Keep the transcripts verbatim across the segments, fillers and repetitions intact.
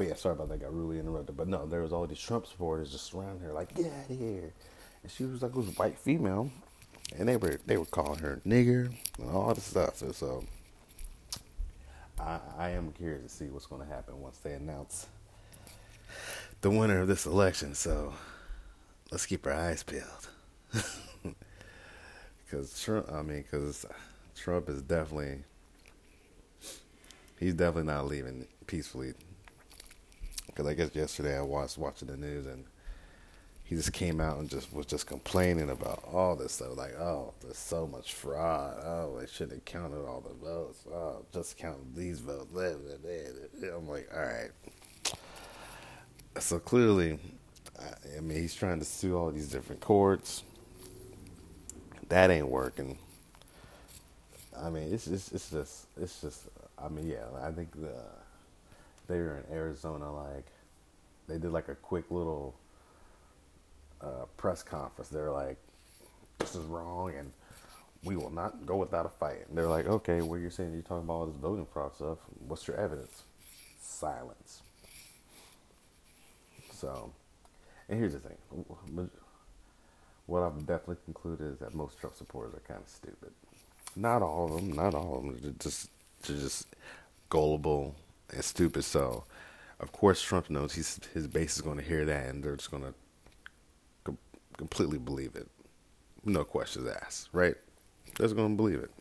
But yeah, sorry about that. I got really interrupted. But no, there was all these Trump supporters just around her, like, get out of here. And she was like, it was a white female, and they were they were calling her nigger and all this stuff. And so I, I am curious to see what's going to happen once they announce the winner of this election. So let's keep our eyes peeled, because Trump. I mean, because Trump is definitely he's definitely not leaving peacefully. Because I guess yesterday I watched watching the news and he just came out and just was just complaining about all this stuff. Like, oh, there's so much fraud. Oh, they should have counted all the votes. Oh, just count these votes. I'm like, all right. So clearly, I mean, he's trying to sue all these different courts. That ain't working. I mean, it's it's it's just it's just. I mean, yeah, I think the they were in Arizona. Like, they did like a quick little uh, press conference. They're like, "This is wrong, and we will not go without a fight." And they're like, "Okay, well, you're saying you're talking about all this voting fraud stuff. What's your evidence?" Silence. So, and here's the thing. What I've definitely concluded is that most Trump supporters are kind of stupid. Not all of them. Not all of them. They're just, they're just gullible and stupid. So, of course, Trump knows he's, his base is going to hear that, and they're just going to com- completely believe it. No questions asked, right? They're just going to believe it.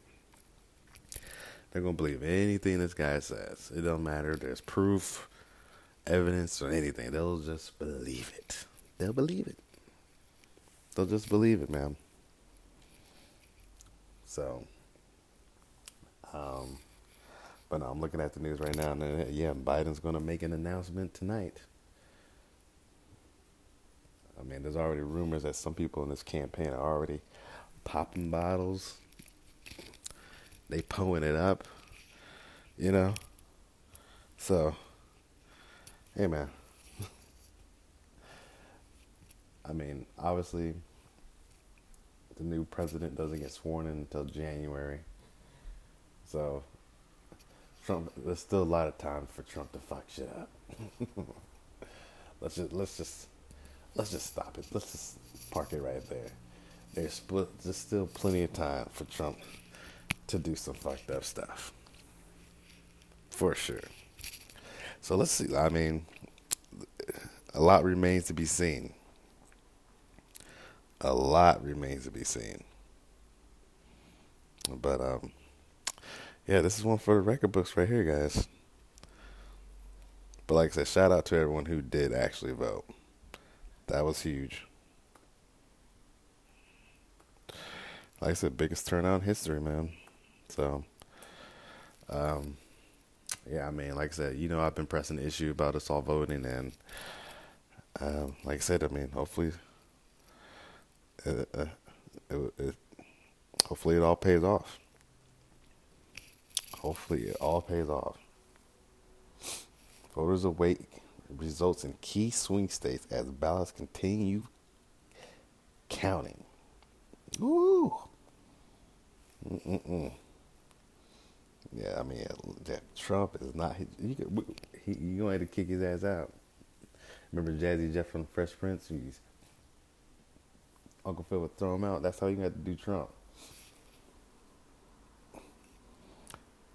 They're going to believe anything this guy says. It don't matter. There's proof, evidence, or anything. They'll just believe it. They'll believe it. They'll just believe it, man. So, um, but no, I'm looking at the news right now, and yeah, Biden's going to make an announcement tonight. I mean, there's already rumors that some people in this campaign are already popping bottles. They pulling it up, you know? So, hey, man. I mean, obviously, the new president doesn't get sworn in until January. So, Trump, there's still a lot of time for Trump to fuck shit up. let's just, let's just, let's just stop it. Let's just park it right there. There's, split, there's still plenty of time for Trump to do some fucked up stuff, for sure. So let's see. I mean, a lot remains to be seen. A lot remains to be seen. But, um, yeah, this is one for the record books right here, guys. But like I said, shout out to everyone who did actually vote. That was huge. Like I said, biggest turnout in history, man. So, um, yeah, I mean, like I said, you know, I've been pressing the issue about us all voting. And, um, like I said, I mean, hopefully... Uh, uh, it, it, hopefully it all pays off. Hopefully it all pays off. Voters await results in key swing states as ballots continue counting. Woo! Mm-mm-mm. Yeah, I mean, yeah, Trump is not. He, he, he gonna have to kick his ass out. Remember Jazzy Jeff from Fresh Prince? He's Uncle Phil would throw him out. That's how you have to do Trump.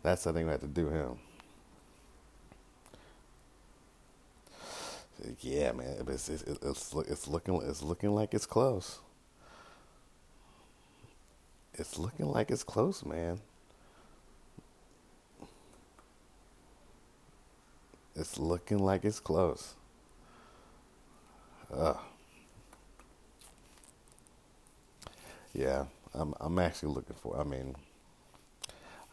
That's how they have to do him. Yeah, man, it's it's it's, it's looking it's looking like it's close. It's looking like it's close, man. It's looking like it's close. Ugh. Yeah, I'm I'm actually looking for. I mean,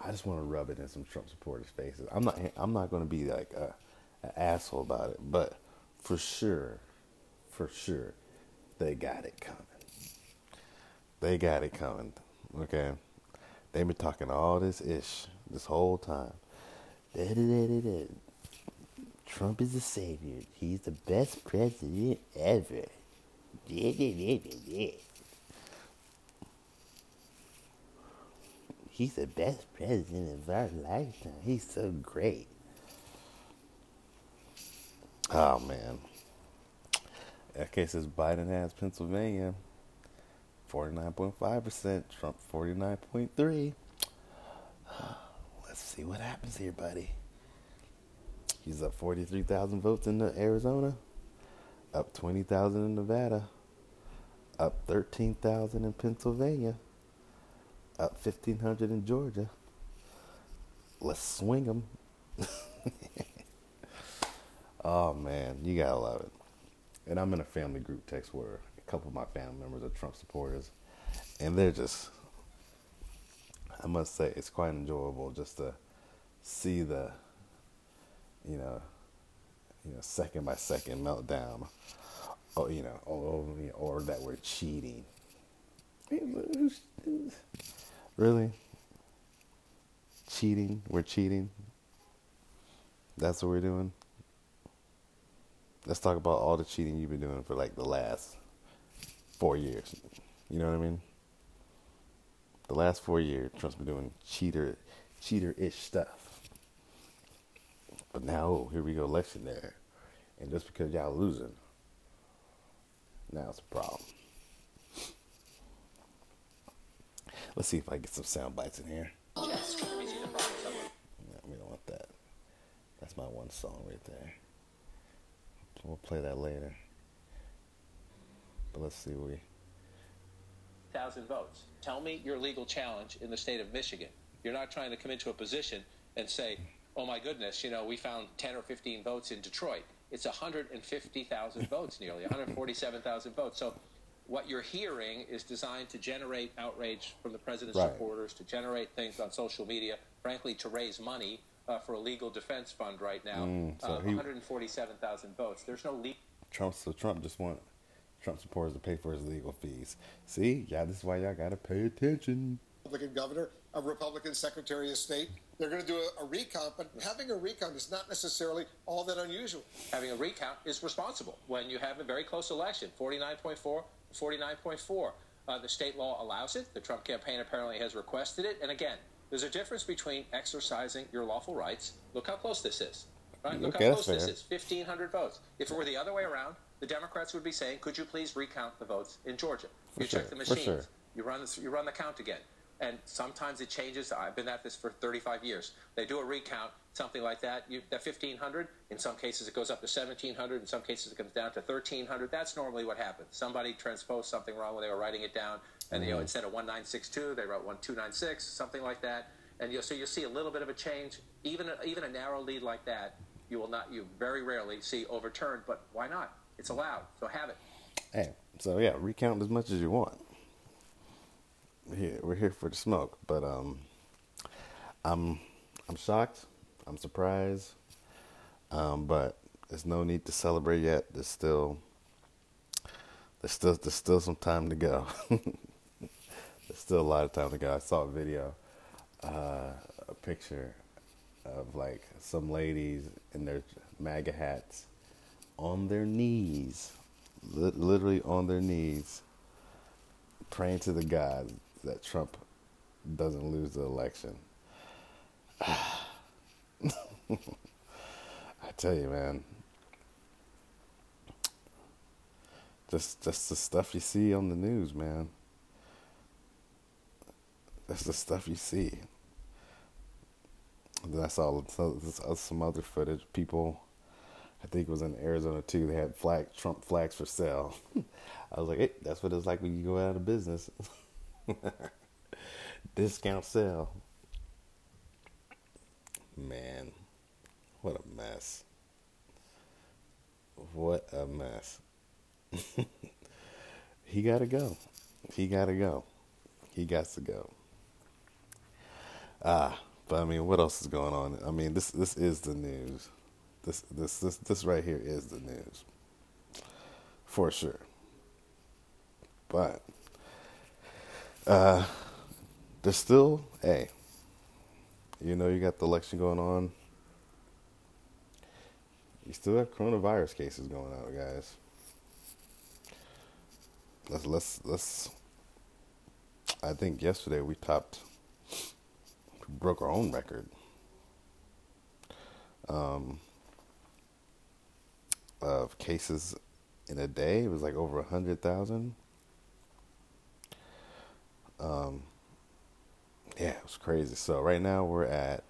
I just want to rub it in some Trump supporters' faces. I'm not I'm not going to be like a, an asshole about it, but for sure, for sure, they got it coming. They got it coming. Okay, they've been talking all this ish this whole time. Da, da, da, da, da. Trump is the savior. He's the best president ever. Da, da, da, da, da. He's the best president of our lifetime. He's so great. Oh, man. I guess it's Biden-ass Pennsylvania. forty-nine point five percent. Trump, forty-nine point three percent. Let's see what happens here, buddy. He's up forty-three thousand votes in Arizona. Up twenty thousand in Nevada. Up thirteen thousand in Pennsylvania. Up fifteen hundred in Georgia. Let's swing them. Oh, man. You gotta love it. And I'm in a family group text where a couple of my family members are Trump supporters. And they're just, I must say, it's quite enjoyable just to see the, you know, you know, second by second meltdown. Oh, you know, oh, you know, or that we're cheating. Really? Cheating? We're cheating? That's what we're doing? Let's talk about all the cheating you've been doing for like the last four years. You know what I mean? The last four years, Trump's been doing cheater, cheater-ish stuff. But now, oh, here we go, election there. And just because y'all losing, now it's a problem. Let's see if I get some sound bites in here. No, we don't want that. That's my one song right there. We'll play that later. But let's see what we... thousand votes. Tell me your legal challenge in the state of Michigan. You're not trying to come into a position and say, oh my goodness, you know, we found ten or fifteen votes in Detroit. It's one hundred fifty thousand votes nearly, one hundred forty-seven thousand votes. So what you're hearing is designed to generate outrage from the president's right. supporters, to generate things on social media, frankly, to raise money Uh, for a legal defense fund right now. Mm, so uh, one hundred forty-seven thousand votes. There's no legal... Trump, so Trump just want Trump supporters to pay for his legal fees. See? Yeah, this is why y'all gotta pay attention. Republican governor, a Republican secretary of state. They're gonna do a, a recount, but having a recount is not necessarily all that unusual. Having a recount is responsible when you have a very close election, forty-nine point four, forty-nine point four. Uh, the state law allows it. The Trump campaign apparently has requested it. And again, there's a difference between exercising your lawful rights. Look how close this is. Right? Look okay, how close this is. fifteen hundred votes. If it were the other way around, the Democrats would be saying, could you please recount the votes in Georgia? For you sure, check the machines. Sure. You run the, you run the count again. And sometimes it changes. I've been at this for thirty-five years. They do a recount, something like that. You, that fifteen hundred, in some cases it goes up to seventeen hundred. In some cases it comes down to thirteen hundred. That's normally what happens. Somebody transposed something wrong when they were writing it down. And, you know, instead of one nine six two, they wrote one two nine six, something like that. And you'll, so you'll see a little bit of a change. Even a, even a narrow lead like that, you will not, you very rarely see overturned. But why not? It's allowed. So have it. Hey, so, yeah, recount as much as you want. Here, we're here for the smoke. But um, I'm, I'm shocked. I'm surprised. Um, but there's no need to celebrate yet. There's still, there's still, there's still some time to go. There's still a lot of time to go. I saw a video, uh, a picture of like some ladies in their MAGA hats on their knees, li- literally on their knees, praying to the gods that Trump doesn't lose the election. I tell you, man, just, just the stuff you see on the news, man. That's the stuff you see. Then I saw some other footage. People, I think it was in Arizona too, they had flag, Trump flags for sale. I was like, hey, that's what it's like when you go out of business. Discount sale. Man, what a mess. What a mess. He gotta go. He gotta go. He gots to go. Ah, but I mean, what else is going on? I mean, this this is the news. This this this this right here is the news, for sure. But uh, there's still hey, you know, you got the election going on. You still have coronavirus cases going out, guys. Let's let's let's. I think yesterday we topped. Broke our own record. Um, of cases in a day. It was like over one hundred thousand. Um, yeah, it was crazy. So right now we're at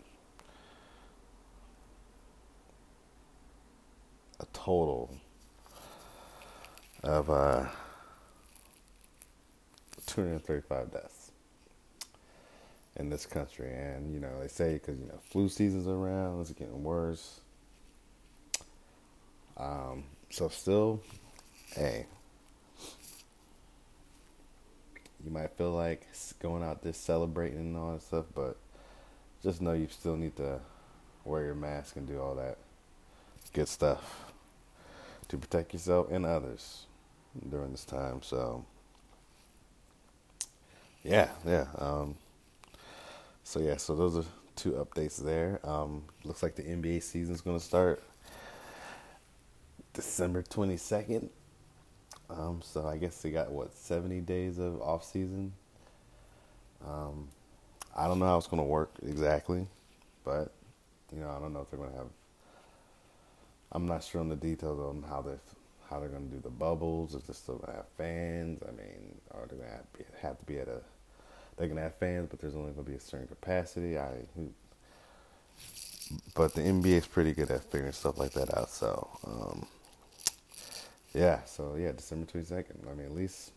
a total of uh, two hundred thirty-five deaths in this country. And, you know, they say because, you know, flu season's around, it's getting worse. Um, so still, hey, you might feel like going out there celebrating and all that stuff, but just know you still need to wear your mask and do all that good stuff to protect yourself and others during this time. So, yeah, yeah. Um, so, yeah, so those are two updates there. Um, looks like the N B A season's going to start December twenty-second. Um, so I guess they got, what, seventy days of off season. Um, I don't know how it's going to work exactly, but, you know, I don't know if they're going to have, I'm not sure on the details on how they're, how they're going to do the bubbles, if they're still going to have fans. I mean, are they going to have, have to be at a, they're going to have fans, but there's only going to be a certain capacity. I, but the N B A is pretty good at figuring stuff like that out, so, um, yeah, so, yeah, December twenty-second. I mean, at least,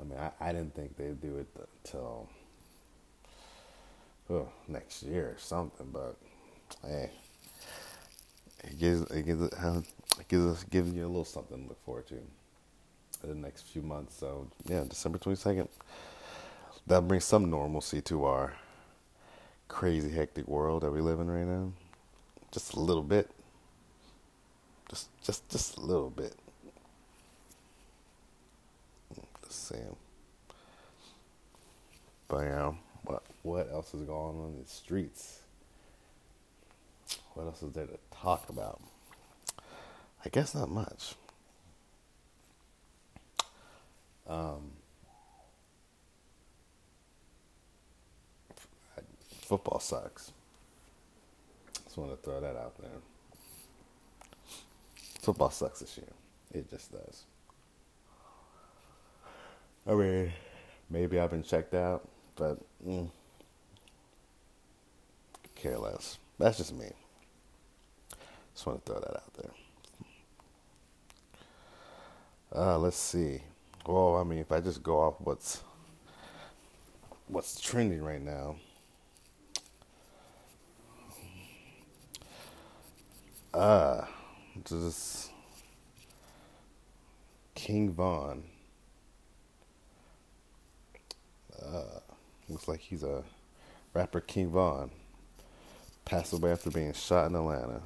I mean, I, I didn't think they'd do it until oh, next year or something, but, hey, it gives it gives, it gives, us, gives you a little something to look forward to in the next few months. So, yeah, December twenty-second, that brings some normalcy to our crazy, hectic world that we live in right now. Just a little bit. Just, just, just a little bit. Just saying. But you know, what, what else is going on in the streets? What else is there to talk about? I guess not much. Um, football sucks. Just want to throw that out there. Football sucks this year. It just does. I mean, maybe I've been checked out, but mm, care less. That's just me. Just want to throw that out there. Uh, let's see. Well, I mean, if I just go off what's what's trending right now. Uh... Just King Von. Uh, looks like he's a rapper. King Von passed away after being shot in Atlanta.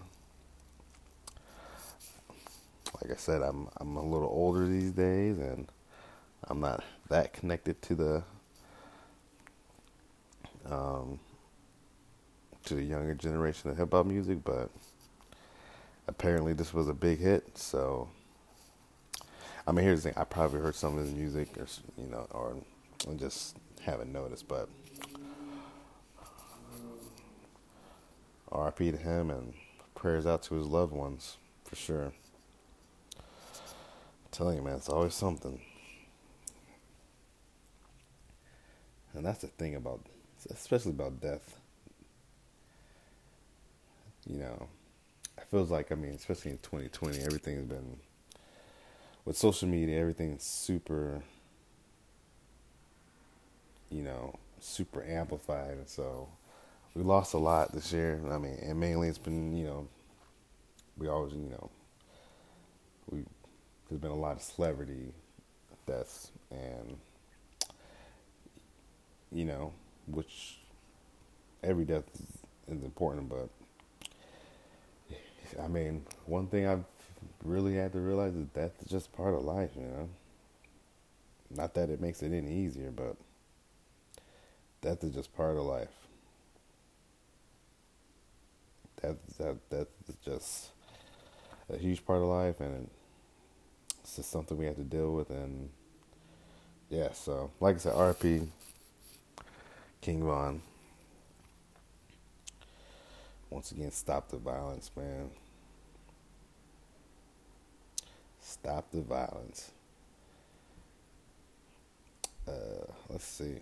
Like I said, I'm I'm a little older these days, and I'm not that connected to the um to the younger generation of hip hop music, but apparently this was a big hit, so, I mean, here's the thing, I probably heard some of his music, or, you know, or just haven't noticed, but R I P to him, and prayers out to his loved ones, for sure. I'm telling you, man, it's always something. And that's the thing about, especially about death, you know. It feels like, I mean, especially in twenty twenty, everything has been, with social media, everything's super, you know, super amplified. And so we lost a lot this year. I mean, and mainly it's been, you know, we always, you know, we there's been a lot of celebrity deaths and, you know, which every death is, is important, but I mean, one thing I've really had to realize is that's just part of life, you know. Not that it makes it any easier, but that's just part of life. That that that's just a huge part of life, and it's just something we have to deal with. And yeah, so like I said, R I P King Von. Once again, stop the violence, man. Stop the Violence. Uh, let's see.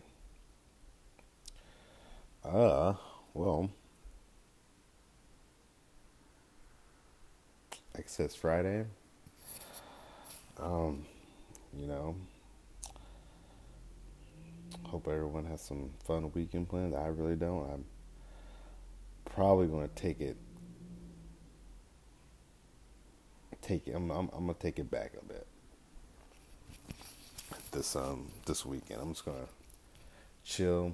Uh, well, like I said, it's Friday. Um, you know, hope everyone has some fun weekend plans. I really don't. I'm probably gonna take it. Take it. I'm, I'm. I'm gonna take it back a bit. This um. This weekend, I'm just gonna chill.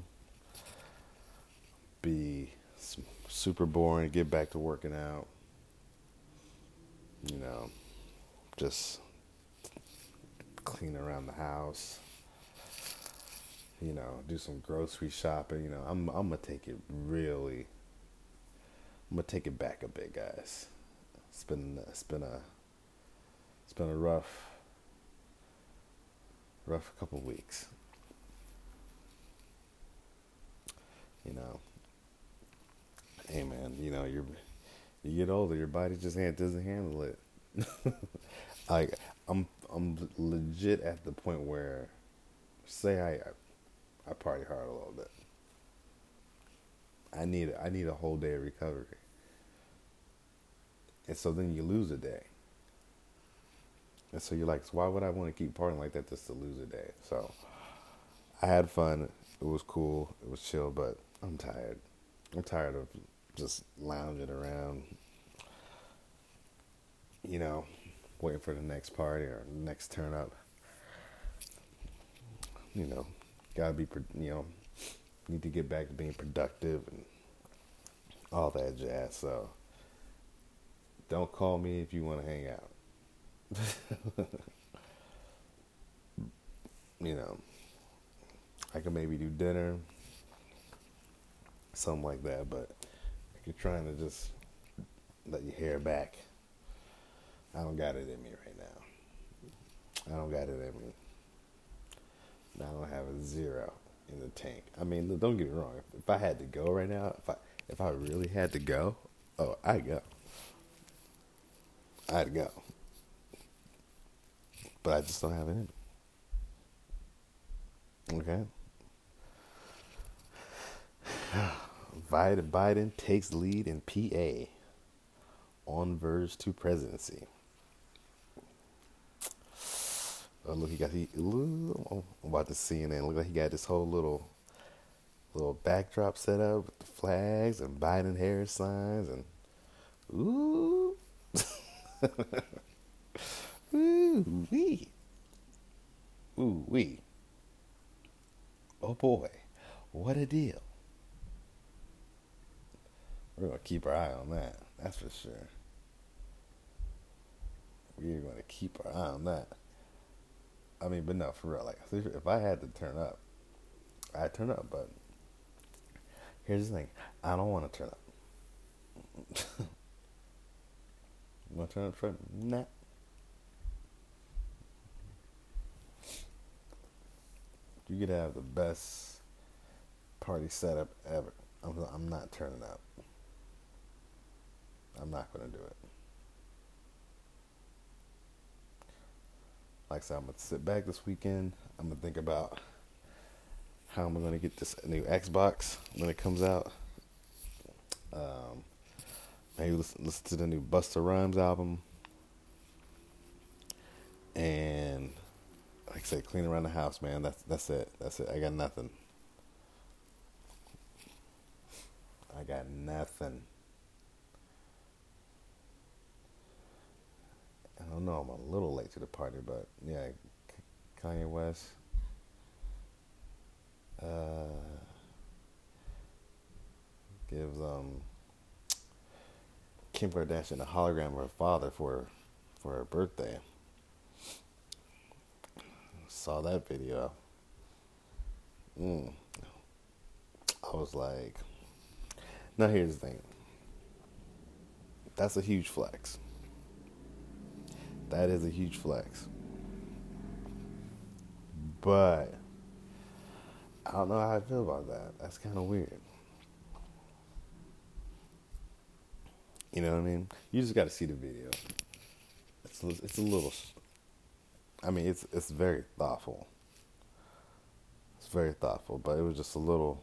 Be super boring. Get back to working out. You know, just clean around the house. You know, do some grocery shopping. You know, I'm. I'm gonna take it really. I'm gonna take it back a bit, guys. It's been. It's been a. It's been a rough. Rough couple weeks. You know. Hey man, you know, you're you get older, your body just doesn't handle it. Like I'm I'm legit at the point where say I I, I party hard a little bit. I need I need a whole day of recovery. And so then you lose a day. And so you're like, so why would I want to keep partying like that just to lose a day? So I had fun. It was cool. It was chill, but I'm tired. I'm tired of just lounging around, you know, waiting for the next party or the next turn up. You know, gotta be, you know, need to get back to being productive and all that jazz. So don't call me if you want to hang out. You know, I could maybe do dinner, something like that, but if you're trying to just let your hair back, I don't got it in me right now. I don't got it in me. I don't have a zero in the tank. I mean, don't get me wrong. If, if I had to go right now, if I if I really had to go, oh, I'd go. I'd go. But I just don't have it in me. Okay? Biden, Biden takes lead in P A on verge to presidency. Oh, look, he got... He, I'm about to C N N. Look like he got this whole little little backdrop set up with the flags and Biden-Harris signs and... Ooh! Ooh wee, ooh wee. Oh boy, what a deal! We're gonna keep our eye on that. That's for sure. We're gonna keep our eye on that. I mean, but no, for real. Like, if I had to turn up, I'd turn up. But here's the thing: I don't want to turn up. Want to turn up for nah. You could have the best party setup ever. I'm, I'm not turning up. I'm not going to do it. Like I said, I'm going to sit back this weekend. I'm going to think about how I'm going to get this new Xbox when it comes out. Um, maybe listen, listen to the new Busta Rhymes album. And... like I said, clean around the house, man. That's that's it. That's it. I got nothing. I got nothing. I don't know. I'm a little late to the party, but yeah, Kanye West. Uh, gives um Kim Kardashian a hologram of her father for for her birthday. Saw that video. Mm. I was like, now here's the thing. That's a huge flex. That is a huge flex. But I don't know how I feel about that. That's kind of weird. You know what I mean? You just got to see the video. It's it's a little I mean, it's it's very thoughtful. It's very thoughtful, but it was just a little,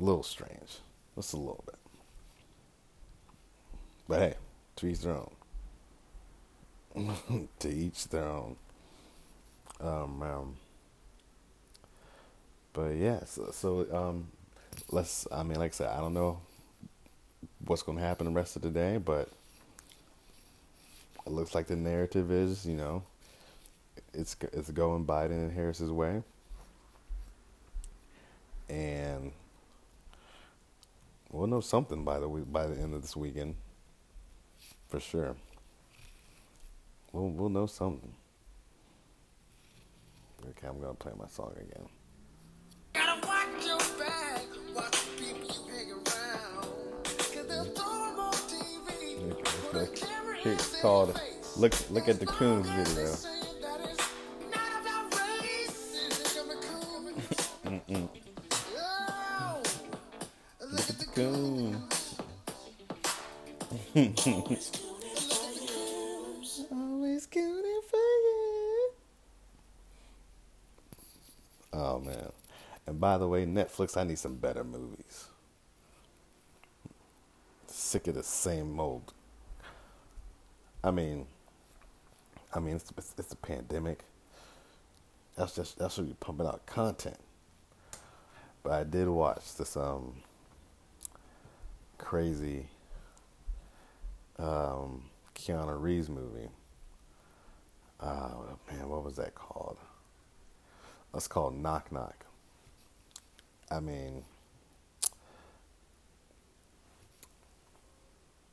a little strange, just a little bit. But hey, to each their own. To each their own. Um, um but yeah, so, so um, let's. I mean, like I said, I don't know what's going to happen the rest of the day, but it looks like the narrative is, you know, it's it's going Biden and Harris's way, and we'll know something by the week, by the end of this weekend, for sure. We'll we'll know something. Okay, I'm gonna play my song again. It's called "Look Look at the Coons" video. Mm-mm. Look at the Coons. Always counting for you. Oh man! And by the way, Netflix, I need some better movies. Sick of the same mold. I mean, I mean, it's, it's it's a pandemic. That's just that's what you're pumping out content. But I did watch this um crazy um Keanu Reeves movie. Uh man, what was that called? That's called Knock Knock. I mean,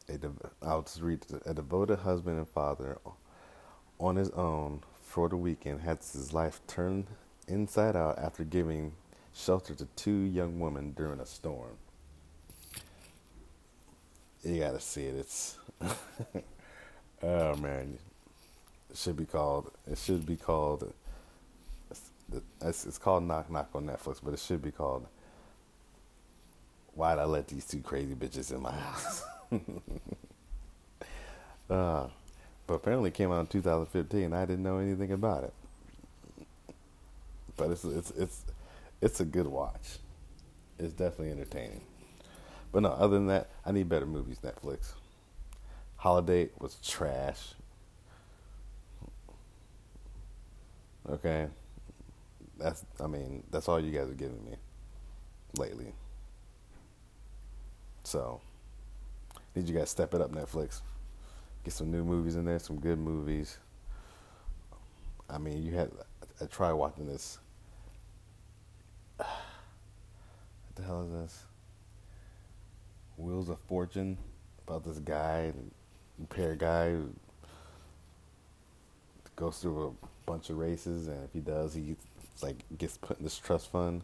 A de- I'll just read a devoted husband and father on his own for the weekend had his life turned inside out after giving shelter to two young women during a storm. You gotta see it. It's oh man, it should be called. It should be called. It's, it's called Knock Knock on Netflix, but it should be called "Why'd I Let These Two Crazy Bitches in My House." uh, but apparently it came out in two thousand fifteen and I didn't know anything about it, but it's it's it's it's a good watch. It's definitely entertaining. But no, other than that, I need better movies, Netflix. Holiday was trash. Okay, that's I mean that's all you guys are giving me lately, so need you guys step it up, Netflix. Get some new movies in there, some good movies. I mean, you had I, I tried watching this. What the hell is this? Wheels of Fortune, about this guy, repair guy, who goes through a bunch of races, and if he does, he like gets put in this trust fund.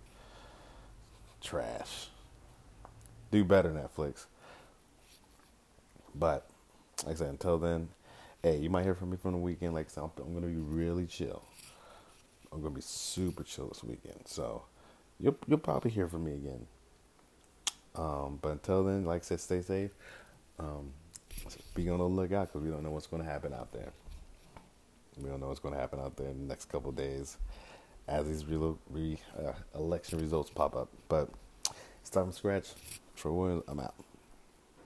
Trash. Do better, Netflix. But, like I said, until then, hey, you might hear from me from the weekend. Like I said, I'm, I'm going to be really chill. I'm going to be super chill this weekend. So, you'll, you'll probably hear from me again. Um, but until then, like I said, stay safe. Um, be on the lookout because we don't know what's going to happen out there. We don't know what's going to happen out there in the next couple of days as these re- re- uh, election results pop up. But, it's time from scratch. Troy Williams, I'm out.